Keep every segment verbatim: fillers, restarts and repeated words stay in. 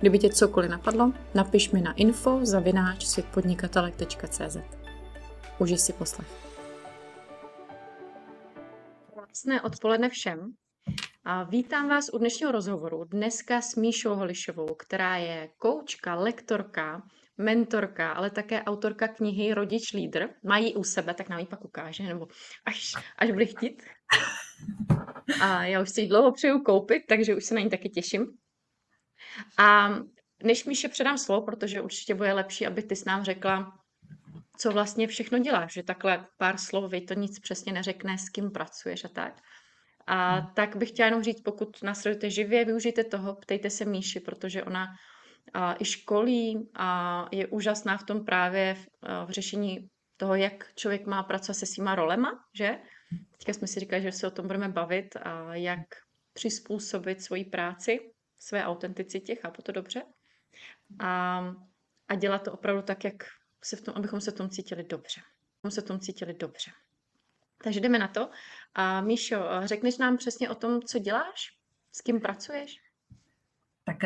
Kdyby tě cokoliv napadlo, napiš mi na info zavináč svět podnikatelek tečka c z. Užij si poslech. Krásné odpoledne všem. A vítám vás u dnešního rozhovoru. Dneska s Míšou Holišovou, která je koučka, lektorka, mentorka, ale také autorka knihy Rodič-Lídr. Mají u sebe, tak nám ji pak ukáže, nebo až, až bude chtít. A já už si ji dlouho přeju koupit, takže už se na ní taky těším. A než Míše předám slovo, protože určitě bude lepší, aby ty s nám řekla, co vlastně všechno děláš, že takhle pár slovy to nic přesně neřekne, s kým pracuješ a tak. A tak bych chtěla jenom říct, pokud nás sledujete živě, využijte toho, ptejte se Míši, protože ona a, i školí a je úžasná v tom právě v, a, v řešení toho, jak člověk má pracovat se svýma rolema, že? Teďka jsme si říkali, že se o tom budeme bavit a jak přizpůsobit svoji práci, své autenticitě, chápu to dobře, a, a dělat to opravdu tak, jak se v tom, abychom se v tom cítili dobře. Abychom se v tom cítili dobře. Takže jdeme na to. A Míšo, řekneš nám přesně o tom, co děláš? S kým pracuješ? Tak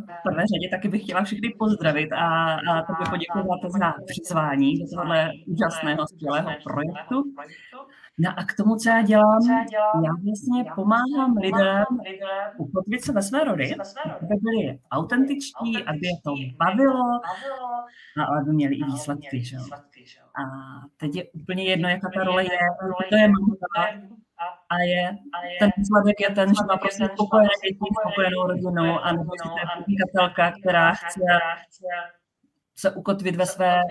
v prvé řadě taky bych chtěla všechny pozdravit a, a tobě poděkovat za přizvání do tohohle úžasného, skvělého projektu. No a k tomu, co já dělám, já vlastně pomáhám lidem ukotvit se ve své roli, aby byli autentičtí, aby je to bavilo a aby měli i výsledky. Že? A teď je úplně jedno, jaká ta role je, to je možná. A je, ten výsledek je ten, že má prostě spokojené děti, spokojenou rodinu a nebo si to je podnikatelka, která chce se ukotvit ve své...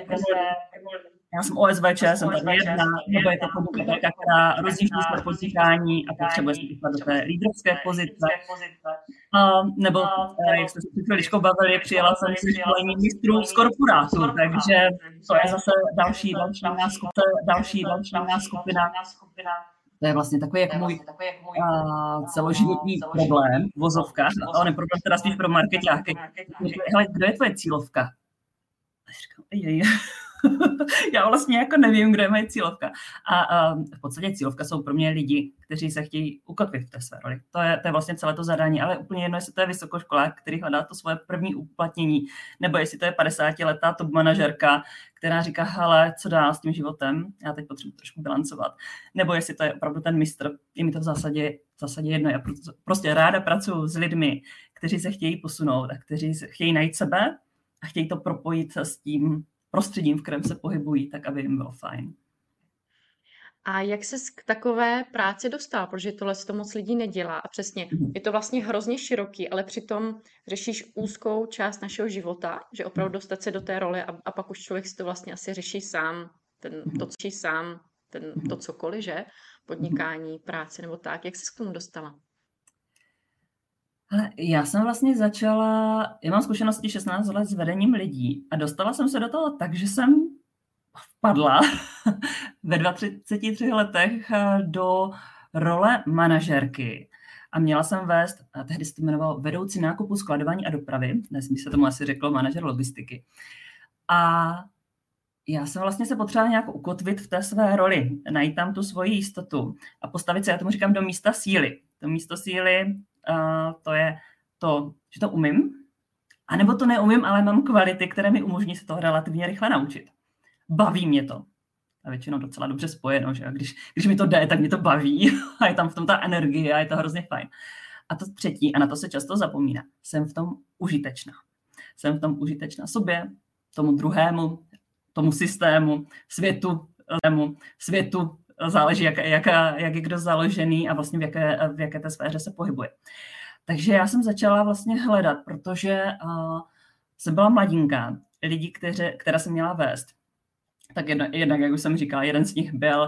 Já jsem O S V Č, jsem tady jedna, nebo je to podnikatelka, která rozjíždí své podnikání a potřebuje se dostat do té lídrovské pozice. A, nebo, jak jsme se chvíličkou bavili, přijela jsem si školení mistrů z korporátu, takže to je zase další další skupina. To je vlastně takový, jak můj uh, celoživotní problém v vozovkách. A on je problém teda spíš pro marketáky. Hele, kdo je tvoje cílovka? A říkám, ej, ej. Já vlastně jako nevím, kdo je moje cílovka. A um, v podstatě cílovka jsou pro mě lidi, kteří se chtějí ukotvit v té své roli. To je, to je vlastně celé to zadání, ale úplně jedno, jestli to je vysokoškolák, který hledá to svoje první uplatnění, nebo jestli to je padesátiletá top manažerka, která říká, hele, co dál s tím životem, já teď potřebuji trošku bilancovat, nebo jestli to je opravdu ten mistr, je mi to v zásadě, v zásadě jedno. Já prostě ráda pracuji s lidmi, kteří se chtějí posunout a kteří chtějí najít sebe a chtějí to propojit s tím prostředím, v kterém se pohybují, tak aby jim bylo fajn. A jak se k takové práci dostal? Protože tohle to moc lidí nedělá. A přesně, je to vlastně hrozně široký, ale přitom řešíš úzkou část našeho života, že opravdu dostat se do té role a, a pak už člověk si to vlastně asi řeší sám, ten, to, co sám, ten, to cokoliv, že? Podnikání, práce nebo tak. Jak se k tomu dostala? Já jsem vlastně začala, já mám zkušenosti šestnáct let s vedením lidí a dostala jsem se do toho tak, že jsem vpadla ve třiceti dvou letech do role manažerky a měla jsem vést, a tehdy se to jmenovalo vedoucí nákupu, skladování a dopravy, dnes mi se tomu asi řeklo manažer logistiky. A já jsem vlastně se potřebovala nějak ukotvit v té své roli, najít tam tu svoji jistotu a postavit se, já tomu říkám, do místa síly. To místo síly... Uh, to je to, že to umím, anebo to neumím, ale mám kvality, které mi umožní se to relativně rychle naučit. Baví mě to. A většinou docela dobře spojeno, že když, když mi to jde, tak mě to baví a je tam v tom ta energie a je to hrozně fajn. A to třetí, a na to se často zapomíná, jsem v tom užitečná. Jsem v tom užitečná sobě, tomu druhému, tomu systému, světu, tému, světu, záleží, jak, jak, jak je kdo založený a vlastně v jaké, v jaké té sféře se pohybuje. Takže já jsem začala vlastně hledat, protože uh, jsem byla mladinka, lidi, které, které jsem měla vést. Tak jedno, jednak, jak už jsem říkala, jeden z nich byl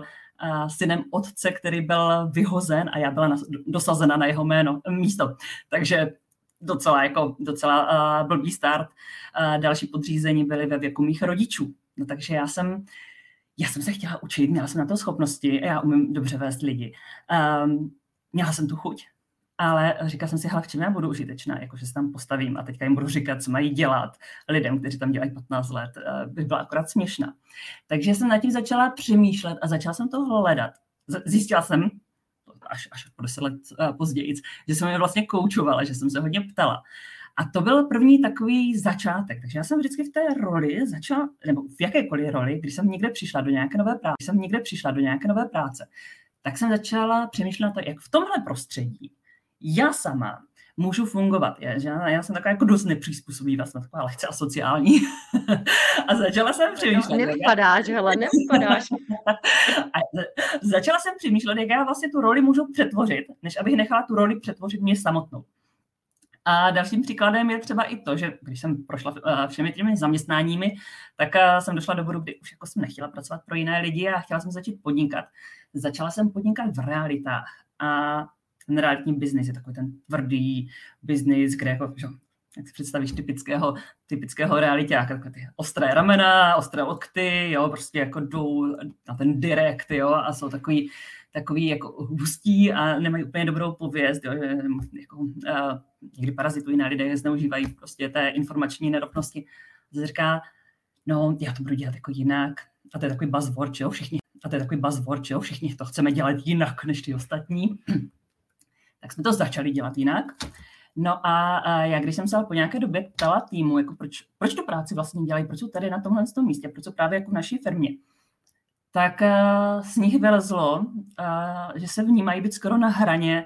uh, synem otce, který byl vyhozen a já byla nas, dosazena na jeho jméno, místo. Takže docela, jako, docela uh, blbý start. Uh, další podřízení byly ve věku mých rodičů. No takže já jsem, já jsem se chtěla učit, měla jsem na to schopnosti, já umím dobře vést lidi. Um, měla jsem tu chuť, ale říkala jsem si, hele, v čem já budu užitečná, jakože se tam postavím a teďka jim budu říkat, co mají dělat lidem, kteří tam dělají patnáct let, uh, bych byla akorát směšná. Takže jsem nad tím začala přemýšlet a začala jsem to hledat. Zjistila jsem, Až, až po deset let uh, později, že jsem mě vlastně koučovala, že jsem se hodně ptala. A to byl první takový začátek. Takže já jsem vždycky v té roli začala, nebo v jakékoliv roli, když jsem někde přišla do nějaké nové práce, když jsem někde přišla do nějaké nové práce, tak jsem začala přemýšlet na to, jak v tomhle prostředí já sama můžu fungovat. Já, já, já jsem taková jako dost nepřizpůsobivá, jsem taková lehce asociální. A začala jsem přemýšlet. Nevpadáš, hele, nevpadáš. A začala jsem přemýšlet, jak já vlastně tu roli můžu přetvořit, než abych nechala tu roli přetvořit mě samotnou. A dalším příkladem je třeba i to, že když jsem prošla všemi těmi zaměstnáními, tak jsem došla do bodu, kdy už jako jsem nechtěla pracovat pro jiné lidi a chtěla jsem začít podnikat. Začala jsem podnikat v realitách. A ten realitní biznis je takový ten tvrdý biznis, kde jako, že, jak si představíš typického, typického realitáka, takové ty ostré ramena, ostré lokty, jo, prostě jako jdou na ten direkt, jo, a jsou takový, takový jako hustí a nemají úplně dobrou pověst, jo, že jako, uh, někdy parazitují na lidé, zneužívají prostě té informační nerovnosti. Zde říká, no, já to budu dělat jako jinak. A to je takový buzzword, jo, všichni, a to je takový buzzword, jo, všichni to chceme dělat jinak než ty ostatní. Tak jsme to začali dělat jinak. No a, a já, když jsem se po nějaké době ptala týmu, jako proč, proč tu práci vlastně dělají, proč jsou tady na tomhle místě, proč jsou právě jako v naší firmě, tak a, z nich vylezlo, a, že se vnímají být skoro na hraně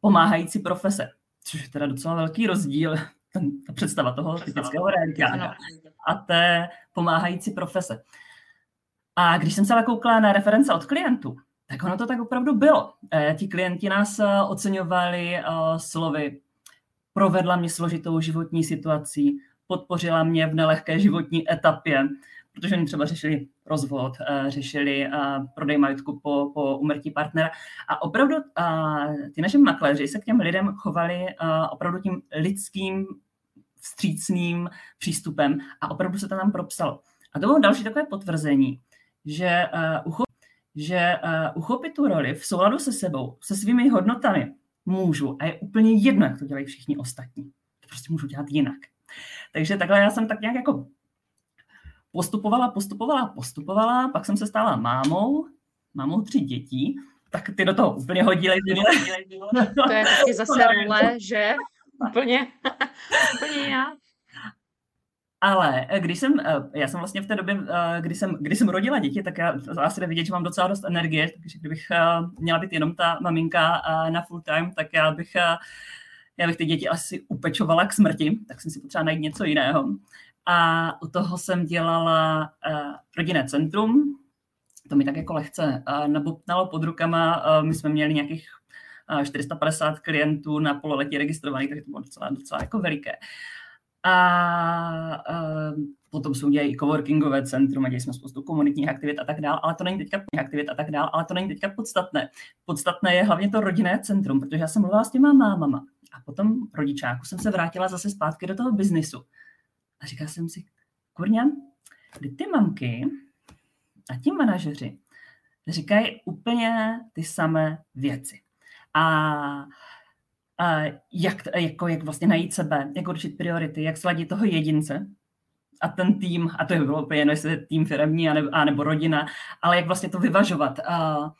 pomáhající profese, což je teda docela velký rozdíl, ten, ta představa toho typického realitáka a té pomáhající profese. A když jsem se koukala na reference od klientů, tak ono to tak opravdu bylo. E, ti klienti nás oceňovali e, slovy provedla mě složitou životní situací, podpořila mě v nelehké životní etapě, protože oni třeba řešili rozvod, e, řešili e, prodej majetku po, po úmrtí partnera. A opravdu e, ty naši makléři se k těm lidem chovali e, opravdu tím lidským, vstřícným přístupem a opravdu se to tam propsalo. A to bylo další takové potvrzení, že e, ucho že uh, uchopit tu roli v souladu se sebou, se svými hodnotami můžu a je úplně jedno, jak to dělají všichni ostatní. To prostě můžu dělat jinak. Takže takhle já jsem tak nějak jako postupovala, postupovala, postupovala, pak jsem se stala mámou, mámou tří dětí, tak ty do toho úplně hodílej. To je taky zase role, že? Úplně, úplně jiná. Ale když jsem, já jsem vlastně v té době, kdy jsem, kdy jsem rodila děti, tak já asi jde vidět, že mám docela dost energie, takže kdybych měla být jenom ta maminka na full time, tak já bych, já bych ty děti asi upečovala k smrti, tak jsem si potřeba najít něco jiného. A u toho jsem dělala rodinné centrum, to mi tak jako lehce nabopnalo pod rukama, my jsme měli nějakých čtyři sta padesát klientů na pololetí registrovaných, takže to bylo docela, docela jako veliké. A uh, potom jsou dělají coworkingové centrum a dělají jsme spoustu komunitních aktivit a tak dál, ale to není teďka aktivit a tak dál, ale to není teďka podstatné. Podstatné je hlavně to rodinné centrum, protože já jsem mluvila s těma mámama a potom rodičáku jsem se vrátila zase zpátky do toho biznisu. A říkala jsem si, kurňa, kdy ty mamky a ti manažeři říkají úplně ty samé věci. A Jak, jako, jak vlastně najít sebe, jak určit priority, jak sladit toho jedince a ten tým, a to je bylo úplně jedno, jestli je tým firemní anebo, anebo rodina, ale jak vlastně to vyvažovat. A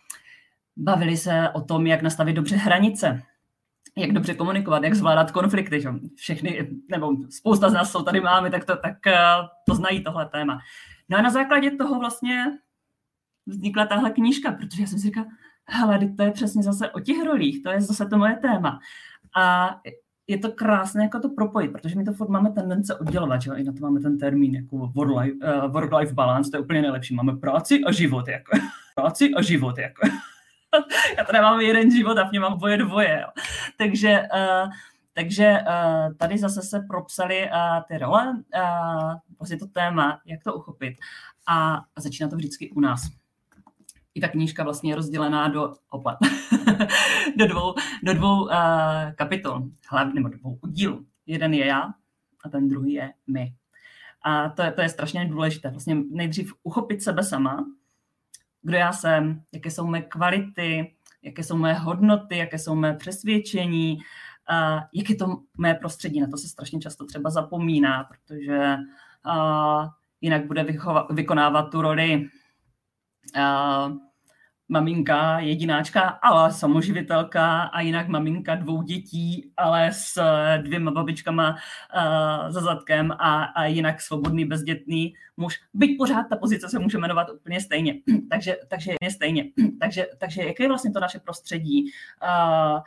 bavili se o tom, jak nastavit dobře hranice, jak dobře komunikovat, jak zvládat konflikty. Že? Všechny, nebo spousta z nás jsou tady máme, tak to, tak to znají tohle téma. No a na základě toho vlastně vznikla tahle knížka, protože já jsem si říkala, hele, to je přesně zase o těch rolích, to je zase to moje téma. A je to krásné jako to propojit, protože my to furt máme tendence oddělovat, že jo, i na to máme ten termín jako work-life, uh, work-life balance, to je úplně nejlepší, máme práci a život, jako, práci a život, jako. Já tady mám jeden život a v něm mám dvoje dvoje, jo. Takže, uh, takže uh, tady zase se propsaly uh, ty role, uh, vlastně to téma, jak to uchopit a, a začíná to vždycky u nás. I ta knížka vlastně je rozdělená do opat. do dvou, do dvou uh, kapitol, hlavně nebo do dvou dílů. Jeden je já a ten druhý je my. A to je, to je strašně důležité. Vlastně nejdřív uchopit sebe sama, kdo já jsem, jaké jsou mé kvality, jaké jsou mé hodnoty, jaké jsou mé přesvědčení, uh, jak je to mé prostředí. Na to se strašně často třeba zapomíná, protože uh, jinak bude vychova- vykonávat tu roli uh, maminka jedináčka, ale samoživitelka, a jinak maminka dvou dětí, ale s dvěma babičkama uh, za zadkem, a, a jinak svobodný, bezdětný muž. Byť pořád ta pozice se může jmenovat úplně stejně. takže, takže, stejně. takže, takže jaké je vlastně to naše prostředí, uh,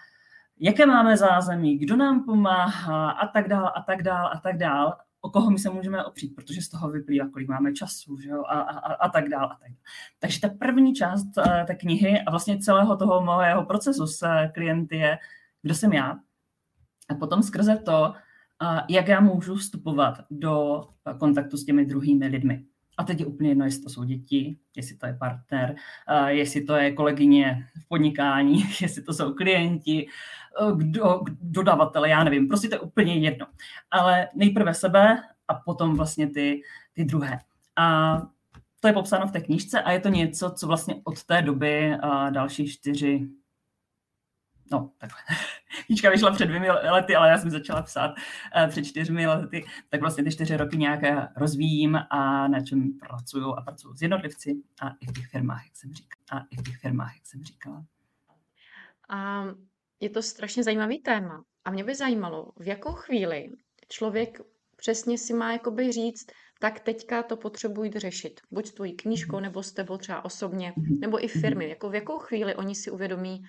jaké máme zázemí, kdo nám pomáhá a tak dál, a tak dál, a tak dál. O koho my se můžeme opřít, protože z toho vyplývá, kolik máme času, že jo, a, a, a tak dál. A tak. Takže ta první část uh, té knihy a vlastně celého toho mého procesu s uh, klienty je, kdo jsem já. A potom skrze to, uh, jak já můžu vstupovat do uh, kontaktu s těmi druhými lidmi. A teď je úplně jedno, jestli to jsou děti, jestli to je partner, uh, jestli to je kolegyně v podnikání, jestli to jsou klienti, Kdo, dodavatele, já nevím, prostě to je úplně jedno. Ale nejprve sebe a potom vlastně ty, ty druhé. A to je popsáno v té knížce a je to něco, co vlastně od té doby a další čtyři, no takhle, knížka vyšla před dvěmi lety, ale já jsem začala psát před čtyřmi lety, tak vlastně ty čtyři roky nějaké rozvíjím a na čem pracuju a pracuju s jednotlivci a i v těch firmách, jak jsem říkala. A i v těch firmách, jak jsem říkala. Um... Je to strašně zajímavý téma a mě by zajímalo, v jakou chvíli člověk přesně si má jakoby říct, tak teďka to potřebuji řešit, buď s tvojí knížkou, nebo s tebou třeba osobně, nebo i firmy. Jako v jakou chvíli oni si uvědomí,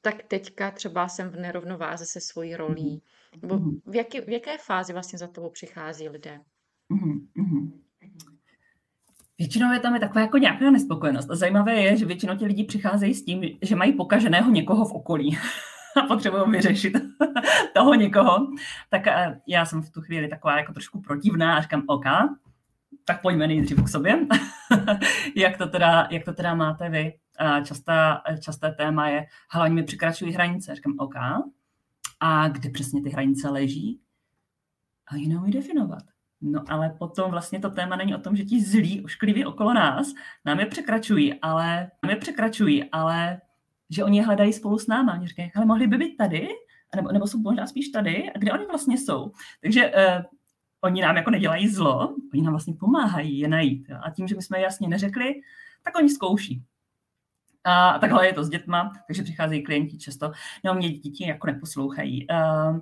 tak teďka třeba jsem v nerovnováze se svojí rolí, nebo v, jaký, v jaké fázi vlastně za tebou přichází lidé? Většinou je tam je taková jako nějaká nespokojenost. A zajímavé je, že většinou ti lidi přicházejí s tím, že mají pokaženého někoho v okolí a potřebují vyřešit toho někoho. Tak já jsem v tu chvíli taková jako trošku protivná a říkám OK, tak pojďme nejdřív k sobě. jak, to teda, jak to teda máte vy? A častá, časté téma je, hele, oni mi překračují hranice. A říkám OK, a kde přesně ty hranice leží? A oni neumí definovat. No ale potom vlastně to téma není o tom, že ti zlí, oškliví okolo nás nám je překračují, ale, nám je překračují, ale že oni je hledají spolu s náma. Oni říkají, hele, mohli by být tady, nebo, nebo jsou možná spíš tady, a kde oni vlastně jsou. Takže eh, oni nám jako nedělají zlo, oni nám vlastně pomáhají je najít. Jo? A tím, že my jsme jasně neřekli, tak oni zkouší. A takhle je to s dětma, takže přicházejí klienti často, no mě děti jako neposlouchají. Eh,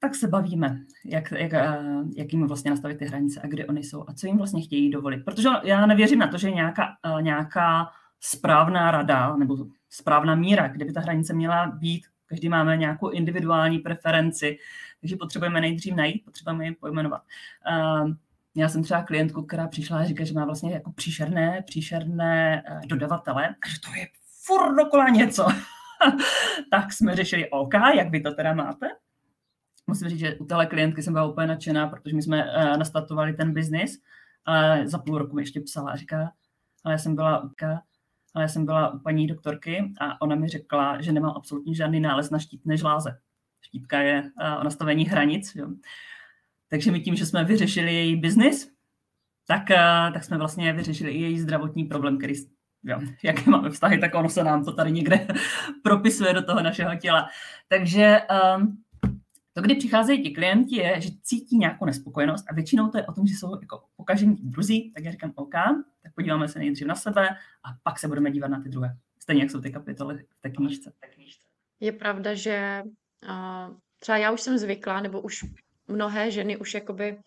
tak se bavíme, jak, jak, jak jim vlastně nastavit ty hranice a kde oni jsou a co jim vlastně chtějí dovolit. Protože já nevěřím na to, že je nějaká, nějaká správná rada nebo správná míra, kde by ta hranice měla být. Každý máme nějakou individuální preferenci, takže potřebujeme nejdřív najít, potřebujeme ji pojmenovat. Já jsem třeba klientku, která přišla a říká, že má vlastně jako příšerné, příšerné dodavatele, a že to je furt dokola něco. Tak jsme řešili OK, jak vy to teda máte? Musím říct, že u téhle klientky jsem byla úplně nadšená, protože my jsme uh, nastartovali ten biznis a za půl roku mi ještě psala a říká, ale já jsem byla u, ale já jsem byla u paní doktorky a ona mi řekla, že nemám absolutně žádný nález na štítné žláze. Štítka je uh, o nastavení hranic. Jo. Takže my tím, že jsme vyřešili její biznis, tak, uh, tak jsme vlastně vyřešili i její zdravotní problém, který jo, jaké máme vztahy, tak ono se nám to tady někde propisuje do toho našeho těla. Takže um, to, kdy přicházejí ti klienti, je, že cítí nějakou nespokojenost a většinou to je o tom, že jsou jako pokažení druzí, tak já říkám OK, tak podíváme se nejdřív na sebe a pak se budeme dívat na ty druhé. Stejně jak jsou ty kapitoly v té knížce. Je pravda, že uh, třeba já už jsem zvyklá, nebo už mnohé ženy už jakoby,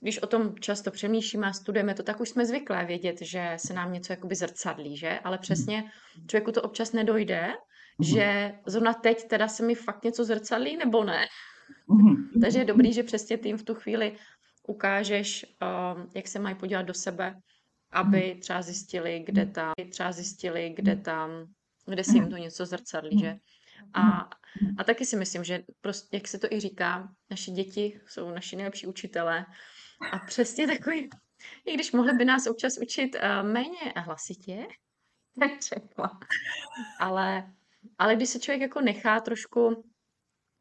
když o tom často přemýšlíme a studujeme to, tak už jsme zvyklé vědět, že se nám něco jakoby zrcadlí, že? Ale přesně člověku to občas nedojde, že zrovna teď teda se mi fakt něco zrcadlí, nebo ne? Takže je dobrý, že přesně ty jim v tu chvíli ukážeš, um, jak se mají podívat do sebe, aby třeba zjistili, kde tam, třeba zjistili, kde tam, kde si jim to něco zrcadlí, že? A, a taky si myslím, že prostě, jak se to i říká, naši děti jsou naši nejlepší učitelé a přesně takový, i když mohli by nás občas učit uh, méně hlasitě, řekla. Ale, ale když se člověk jako nechá trošku,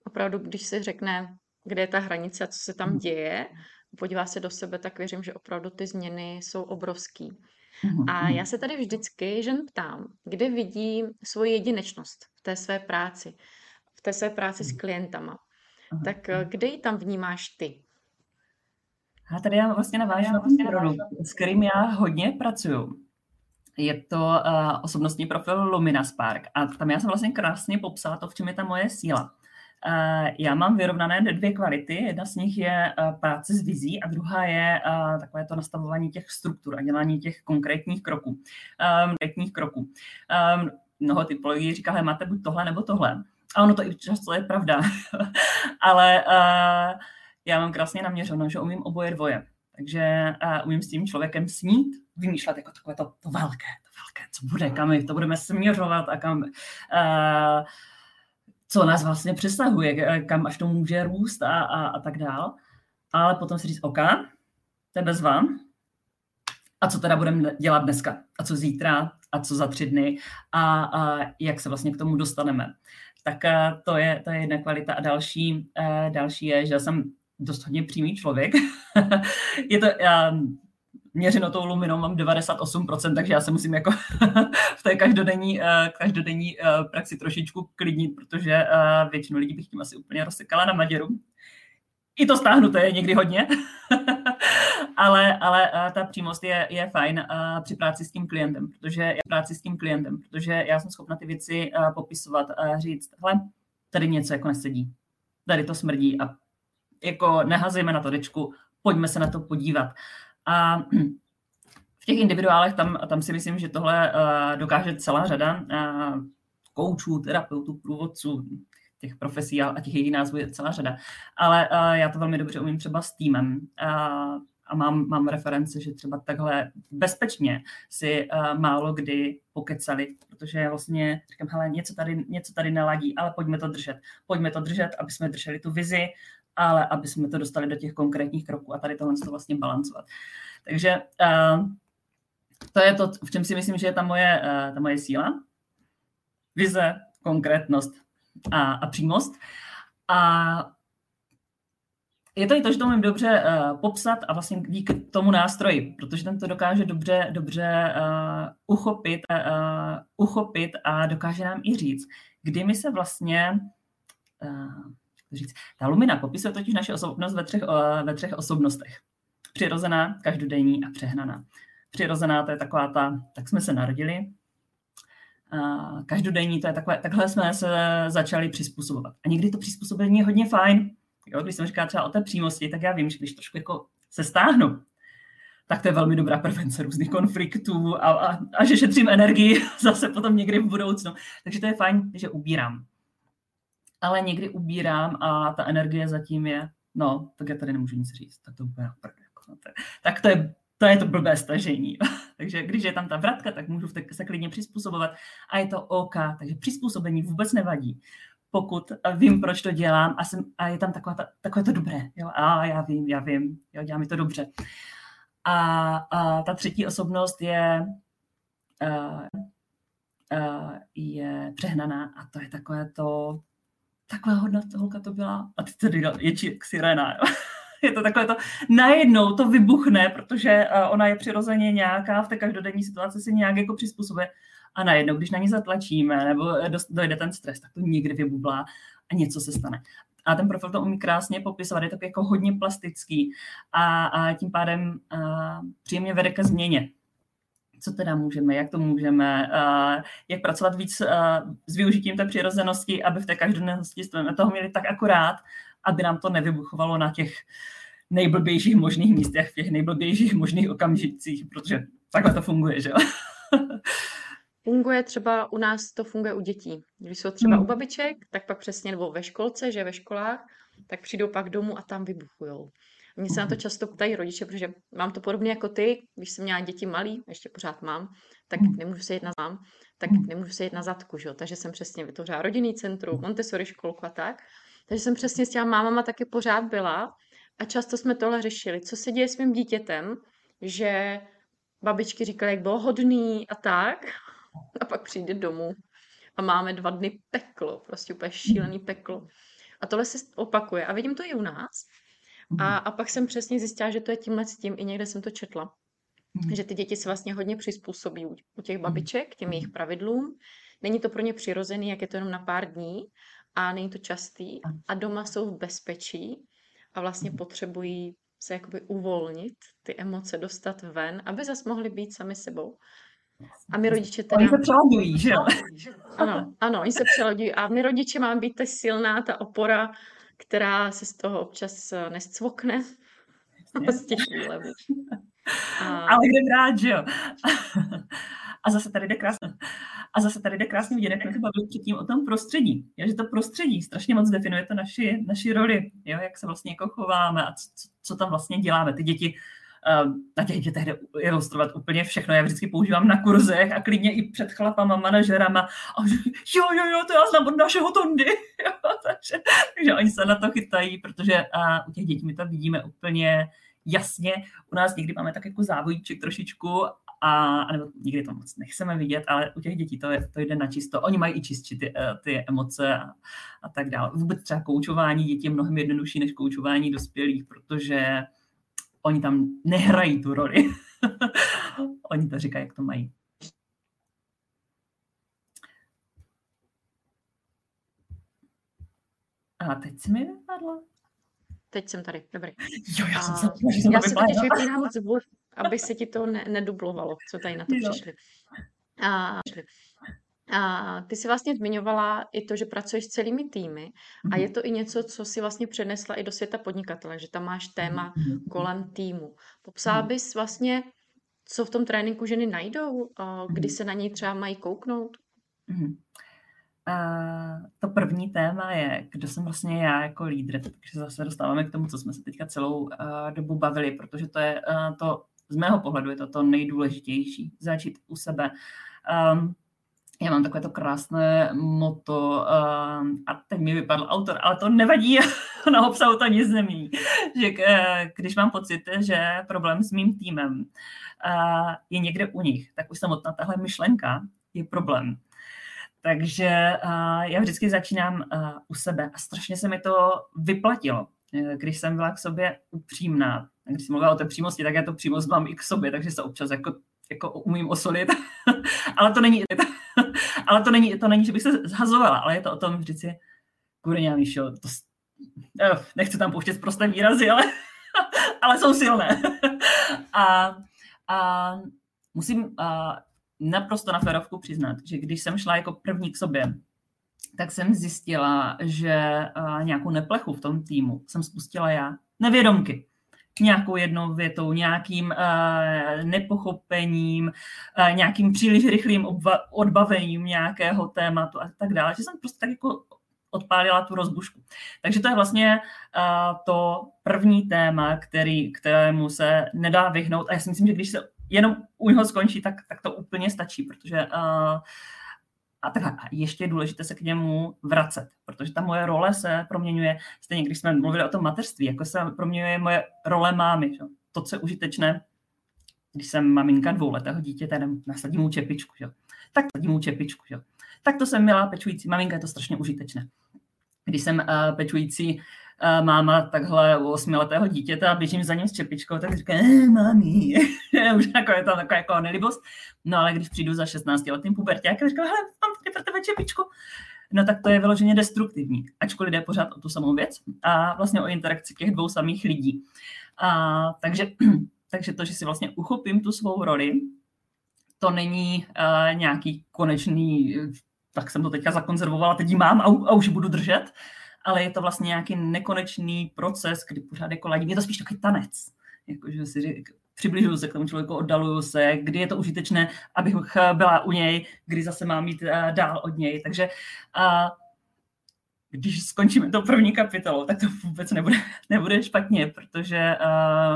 opravdu, když se řekne, kde je ta hranice a co se tam děje, podívá se do sebe, tak věřím, že opravdu ty změny jsou obrovský. A já se tady vždycky žen ptám, kde vidí svoji jedinečnost v té své práci, v té své práci s klientama. Tak kde ji tam vnímáš ty? A tady já vlastně navážu na ten produkt, s kterým já hodně pracuju. Je to uh, osobnostní profil Lumina Spark a tam já jsem vlastně krásně popsala to, v čem je ta moje síla. Uh, já mám vyrovnané dvě kvality, jedna z nich je uh, práce s vizí a druhá je uh, takové to nastavování těch struktur a dělání těch konkrétních kroků. Um, konkrétních kroků. Um, mnoho typologií říká, že máte buď tohle nebo tohle. A ono to i často je pravda, ale uh, já mám krásně naměřeno, že umím oboje dvoje. Takže uh, umím s tím člověkem snít, vymýšlet jako takové to, to velké, to velké, co bude, kam my to budeme směřovat a kam... Uh, co nás vlastně přesahuje, kam až to může růst a, a, a tak dál. Ale potom si říct, OK, tebe zvám. A co teda budeme dělat dneska? A co zítra? A co za tři dny? A, a jak se vlastně k tomu dostaneme? Tak to je, to je jedna kvalita. A další, eh, další je, že já jsem dost hodně přímý člověk. Je to... Eh, Měřeno tou luminou mám devadesát osm procent, takže já se musím jako v té každodenní, každodenní praxi trošičku klidnit, protože většinu lidí bych tím asi úplně rozsekala na maděru. I to stáhnuté je někdy hodně, ale, ale ta přímost je, je fajn při práci s tím klientem, protože já práci s tím klientem, protože já jsem schopna ty věci popisovat a říct, hele, tady něco jako nesedí, tady to smrdí a jako nehazejme na to dečku, pojďme se na to podívat. A v těch individuálech tam, tam si myslím, že tohle uh, dokáže celá řada uh, koučů, terapeutů, průvodců, těch profesí a těch jejich názvů je celá řada. Ale uh, já to velmi dobře umím třeba s týmem uh, a mám, mám reference, že třeba takhle bezpečně si uh, málo kdy pokecali, protože vlastně říkám, hele, něco tady, něco tady neladí, ale pojďme to držet. Pojďme to držet, aby jsme drželi tu vizi, ale aby jsme to dostali do těch konkrétních kroků a tady tohle to vlastně balancovat. Takže uh, to je to, v čem si myslím, že je ta moje, uh, ta moje síla. Vize, konkrétnost a, a přímost. A je to i to, že to umím dobře uh, popsat a vlastně díky tomu nástroji, protože ten to dokáže dobře, dobře uh, uchopit, uh, uchopit a dokáže nám i říct, kdy my se vlastně... Uh, Říct. Ta lumina popisuje totiž naši osobnost ve třech, ve třech osobnostech. Přirozená, každodenní a přehnaná. Přirozená to je taková ta, tak jsme se narodili. Každodenní to je takové, takhle jsme se začali přizpůsobovat. A někdy to přizpůsobení je hodně fajn. Jo, když jsem říkala třeba o té přímosti, tak já vím, že když trošku jako se stáhnu, tak to je velmi dobrá prevence různých konfliktů a, a, a že šetřím energii zase potom někdy v budoucnu. Takže to je fajn, že ubírám. Ale někdy ubírám a ta energie zatím je, no, tak já tady nemůžu nic říct, tak to úplně prd, jako, no, tak, tak to je to, je to blbé stažení. Takže když je tam ta vratka, tak můžu se klidně přizpůsobovat a je to OK, takže přizpůsobení vůbec nevadí, pokud vím, proč to dělám a, jsem, a je tam taková ta, takové to dobré, jo, a já vím, já vím, jo, dělá mi to dobře. A, a ta třetí osobnost je... Uh, uh, je přehnaná a to je takové to... Takhle hodná holka to byla. A ty tady ječí jak sirena. Je to takové to, najednou to vybuchne, protože ona je přirozeně nějaká, v té každodenní situaci se nějak jako přizpůsobuje. A najednou, když na ní zatlačíme, nebo dojde ten stres, tak to někdy vybublá a něco se stane. A ten profil to umí krásně popisovat, je to jako hodně plastický a, a tím pádem a, příjemně vede ke změně. Co teda můžeme, jak to můžeme, uh, jak pracovat víc uh, s využitím té přirozenosti, aby v té každodennosti jsme toho měli tak akorát, aby nám to nevybuchovalo na těch nejblbějších možných místech, v těch nejblbějších možných okamžicích, protože takhle to funguje, že jo? Funguje třeba, u nás to funguje u dětí. Když jsou třeba hmm. u babiček, tak pak přesně, nebo ve školce, že ve školách, tak přijdou pak domů a tam vybuchujou. Mně se na to často ptají rodiče, protože mám to podobně jako ty, když jsem měla děti malý, ještě pořád mám, tak nemůžu sedět na zám, tak nemůžu sedět na zadku, že jo? Takže jsem přesně vytvořila rodinný centrum, Montessori školku a tak. Takže jsem přesně s těma mámama taky pořád byla a často jsme tohle řešili. Co se děje s mým dítětem, že babičky říkaly, jak bylo hodný a tak. a pak přijde domů a máme dva dny peklo, prostě úplně šílený peklo. A tohle se opakuje a vidím to i u nás. A, a pak jsem přesně zjistila, že to je tímhle s tím, i někde jsem to četla, že ty děti se vlastně hodně přizpůsobí u, u těch babiček, těm jejich pravidlům. Není to pro ně přirozený, jak je to jenom na pár dní a není to častý a doma jsou v bezpečí a vlastně potřebují se jakoby uvolnit, ty emoce dostat ven, aby zase mohli být sami sebou. A my rodiče teda... Oni se přeladují, že jo? Ano, ano, oni se přeladují a my rodiče máme být ta silná, ta opora, která se z toho občas nescvokne. A... Ale jdem rád, že jo? A zase tady jde krásně. A zase tady jde krásně vidět, jak se bavil předtím o tom prostředí. Jo, že to prostředí strašně moc definuje to naši, naši roli, jo? Jak se vlastně jako chováme a co, co tam vlastně děláme. Ty děti, na těch dětech jde ilustrovat úplně všechno. Já vždycky používám na kurzech a klidně i před chlapama, manažerama. A jo, jo, jo, to já znám od našeho Tondy. takže, takže oni se na to chytají, protože a u těch dětí my to vidíme úplně jasně. U nás někdy máme tak jako závojíček trošičku, a, a nebo nikdy to moc nechceme vidět, ale u těch dětí to, je, to jde na čisto. Oni mají i čistší ty, ty emoce a, a tak dále. Vůbec třeba koučování dětí je mnohem jednodušší než koučování dospělých, protože oni tam nehrají tu roli. Oni to říkají, jak to mají. A teď jsi mi vypadla. Teď jsem tady, dobrý. Jo, já jsem se, já jsem já se teď vypínám zvuk, aby se ti to ne, nedublovalo, co tady na to jo. přišli. A, a ty jsi vlastně zmiňovala i to, že pracuješ s celými týmy a je to i něco, co si vlastně přenesla i do světa podnikatele, že tam máš téma kolem týmu. Popsala bys vlastně, co v tom tréninku ženy najdou, kdy se na něj třeba mají kouknout? Mhm. Uh, to první téma je, kdo jsem vlastně já jako lídr, takže zase dostáváme k tomu, co jsme se teďka celou uh, dobu bavili, protože to je uh, to, z mého pohledu je to to nejdůležitější, začít u sebe. Um, já mám takové to krásné motto uh, a teď mi vypadl autor, ale to nevadí, na obsahu to nic nemění, že uh, když mám pocit, že problém s mým týmem uh, je někde u nich, tak už samotná tahle myšlenka je problém. Takže uh, já vždycky začínám uh, u sebe a strašně se mi to vyplatilo, když jsem byla k sobě upřímná. Když jsem mluvila o té přímosti, tak já to přímost mám i k sobě, takže se občas jako, jako umím osolit. ale to není, ale to není, to není, že bych se zhazovala, ale je to o tom vždycky, kurňa Míšo, to, uh, nechci tam pouštět prosté výrazy, ale, ale jsou silné. a, a musím... Uh, naprosto na férovku přiznat, že když jsem šla jako první k sobě, tak jsem zjistila, že nějakou neplechu v tom týmu jsem spustila já nevědomky. Nějakou jednou větou, nějakým uh, nepochopením, uh, nějakým příliš rychlým obva- odbavením nějakého tématu a tak dále. Že jsem prostě tak jako odpálila tu rozbušku. Takže to je vlastně uh, to první téma, který, kterému se nedá vyhnout. A já si myslím, že když se jenom u něho skončí, tak, tak to úplně stačí, protože uh, a takhle, ještě je důležité se k němu vracet, protože ta moje role se proměňuje, stejně když jsme mluvili o tom mateřství, jako se proměňuje moje role mámy, že? To, co je užitečné, když jsem maminka dvouletého dítě, tady nasadím mu čepičku, že? tak nasadím mu čepičku, že? tak to jsem milá pečující maminka, je to strašně užitečné. Když jsem uh, pečující máma takhle u osmiletého dítěte a běžím za ním s čepičkou, tak říká, eh, mami, už jako je to taková jako nelibost. No ale když přijdu za šestnáctiletým puberťákem, říkám, hele, mám tady pro tebe čepičku. No tak to je vyloženě destruktivní, ačkoliv jde pořád o tu samou věc a vlastně o interakci těch dvou samých lidí. A, takže, takže to, že si vlastně uchopím tu svou roli, to není a, nějaký konečný, tak jsem to teďka zakonzervovala, teď ji mám a, a už budu držet, ale je to vlastně nějaký nekonečný proces, kdy pořád jako ladím. Je to spíš takový tanec. Jakože si řík, přibližuju se k tomu člověku, oddaluju se, kdy je to užitečné, abych byla u něj, kdy zase mám jít dál od něj. Takže a když skončíme to první kapitolou, tak to vůbec nebude, nebude špatně, protože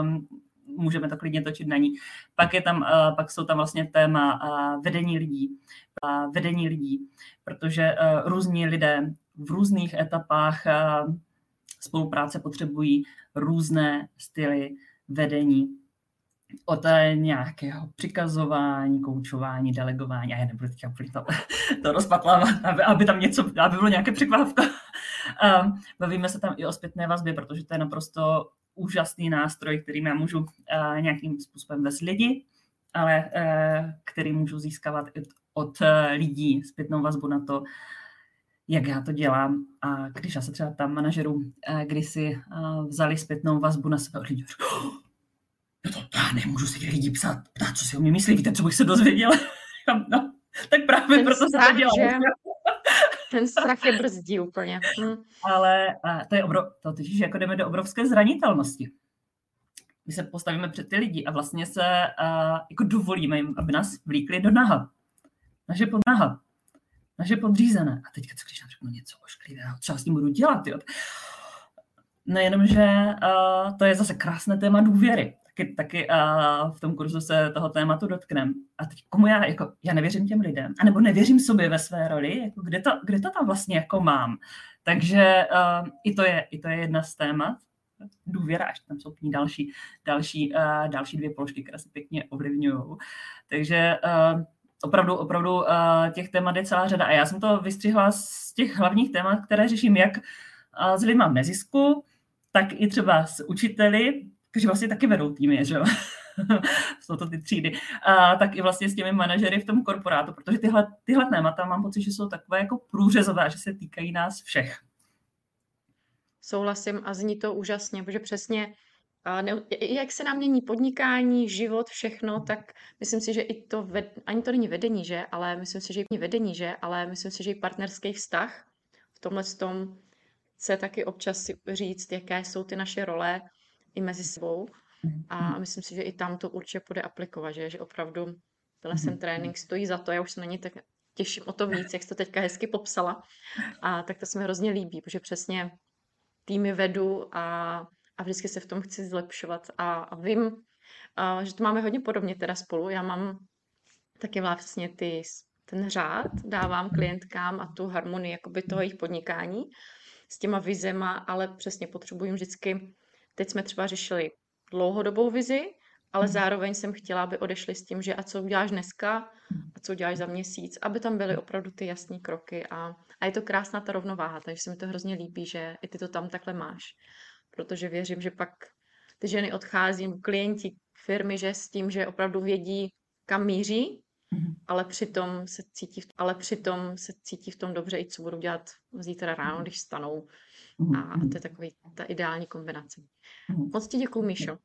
um, můžeme to klidně točit na ní. Pak, je tam, uh, pak jsou tam vlastně téma uh, vedení lidí. Uh, vedení lidí, protože uh, různí lidé v různých etapách spolupráce potřebují různé styly vedení. od nějakého přikazování, koučování, delegování, a já nebudu teďka to, to rozpatlávat, aby, aby tam něco, aby bylo nějaké překvávko. Um, bavíme se tam i o zpětné vazbě, protože to je naprosto úžasný nástroj, kterým já můžu uh, nějakým způsobem vést lidi, ale uh, který můžu získávat od, od uh, lidí zpětnou vazbu na to, jak já to dělám. A když já se třeba tam manažerům, uh, když si uh, vzali zpětnou vazbu na sebe od lidí, no to já nemůžu si těch lidí psát, ptát, co si o mě myslí, víte, co bych se dozvěděla. No, tak právě ten proto strach, se to dělám. Že? Ten strach je brzdí úplně. Hm. Ale to je obrov, to tyž, jako jdeme do obrovské zranitelnosti. My se postavíme před ty lidi a vlastně se uh, jako dovolíme jim, aby nás vlíkli do naha. Naše podnáha. Naše podřízené. A teďka, co když nám řeknu něco ošklivého, třeba s tím budu dělat, jo. Nejenomže uh, to je zase krásné téma důvěry. Taky, taky uh, v tom kurzu se toho tématu dotknem. A teď komu já, jako, já nevěřím těm lidem, anebo nevěřím sobě ve své roli, jako, kde, to, kde to tam vlastně jako mám. Takže uh, i, to je, i to je jedna z témat. Důvěra, až tam jsou k ní další, další, uh, další dvě položky, které se pěkně ovlivňují. Takže uh, opravdu, opravdu uh, těch témat je celá řada. A já jsem to vystřihla z těch hlavních témat, které řeším jak uh, s lidmi v nezisku, tak i třeba s učiteli, kteří vlastně taky vedou týmy, že jo? Jsou to ty třídy. A tak i vlastně s těmi manažery v tom korporátu, protože tyhle, tyhle témata mám pocit, že jsou takové jako průřezové, že se týkají nás všech. Souhlasím a zní to úžasně, protože přesně, ne, jak se nám mění podnikání, život, všechno, tak myslím si, že i to, ved, ani to není vedení, že? Ale myslím si, že i vedení, že? Ale myslím si, že i partnerský vztah v tomhle tom se taky občas říct, jaké jsou ty naše role, i mezi sebou a myslím si, že i tam to určitě půjde aplikovat, že, že opravdu tenhle sem trénink stojí za to, já už se na ně tak těším o to víc, jak jsi to teďka hezky popsala a tak to se mi hrozně líbí, protože přesně týmy vedu a, a vždycky se v tom chci zlepšovat a, a vím, a, že to máme hodně podobně teda spolu, já mám taky vlastně ty, ten řád dávám klientkám a tu harmonii jakoby toho jejich podnikání s těma vizema, ale přesně potřebuji vždycky. Teď jsme třeba řešili dlouhodobou vizi, ale zároveň jsem chtěla, aby odešli s tím, že a co uděláš dneska a co uděláš za měsíc, aby tam byly opravdu ty jasné kroky a, a je to krásná ta rovnováha, takže se mi to hrozně líbí, že i ty to tam takhle máš, protože věřím, že pak ty ženy odchází, klienti firmy, že s tím, že opravdu vědí, kam míří, ale přitom se cítí v, ale přitom se cítí v tom dobře i co budou dělat zítra ráno, když stanou. A to je takový ta ideální kombinace. Moc ti děkuju, Míšo.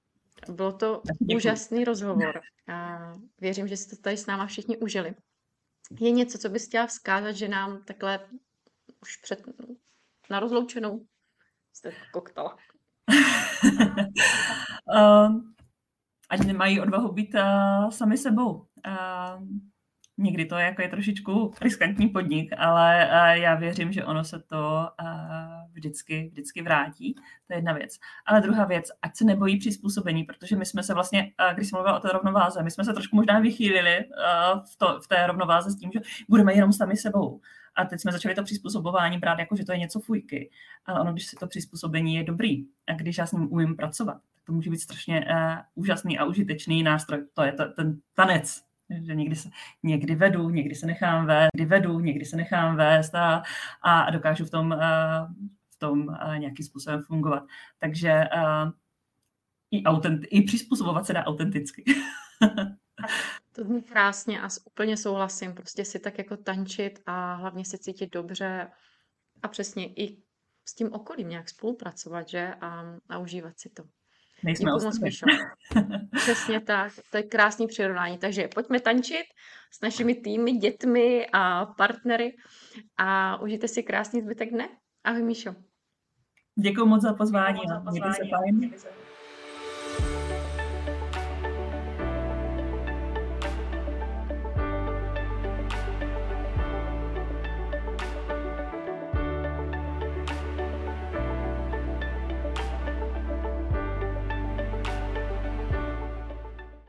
Bylo to děkuju. Úžasný rozhovor. A věřím, že jste to tady s náma všichni užili. Je něco, co bys chtěla vzkázat, že nám takhle už před na rozloučenou jste koktala? Ať nemají odvahu být uh, sami sebou. Uh, někdy to je, jako je trošičku riskantní podnik, ale uh, já věřím, že ono se to Uh, Vždycky, vždycky vrátí. To je jedna věc. Ale druhá věc, ať se nebojí přizpůsobení, protože my jsme se vlastně, když jsem mluvila o té rovnováze, my jsme se trošku možná vychýlili v, to, v té rovnováze s tím, že budeme jenom sami sebou. A teď jsme začali to přizpůsobování brát jako, že to je něco fujky. Ale ono, když si to přizpůsobení je dobrý a když já s ním umím pracovat, tak to může být strašně uh, úžasný a užitečný nástroj. To je to, ten tanec. Že někdy, se, někdy vedu, někdy se nechám vést, někdy vedu, někdy se nechám vést a, a dokážu v tom uh, tom uh, nějakým způsobem fungovat. Takže uh, i, autent- i přizpůsobovat se dá autenticky. To je krásně a úplně souhlasím. Prostě si tak jako tančit a hlavně se cítit dobře a přesně i s tím okolím nějak spolupracovat, že? A, a užívat si to. Nejsme ostatní. Přesně tak. To je krásný přirovnání. Takže pojďme tančit s našimi týmy, dětmi a partnery a užijte si krásný zbytek dne. Ahoj, Míšo. Děkuji moc za pozvání. Děkuji za pozvání.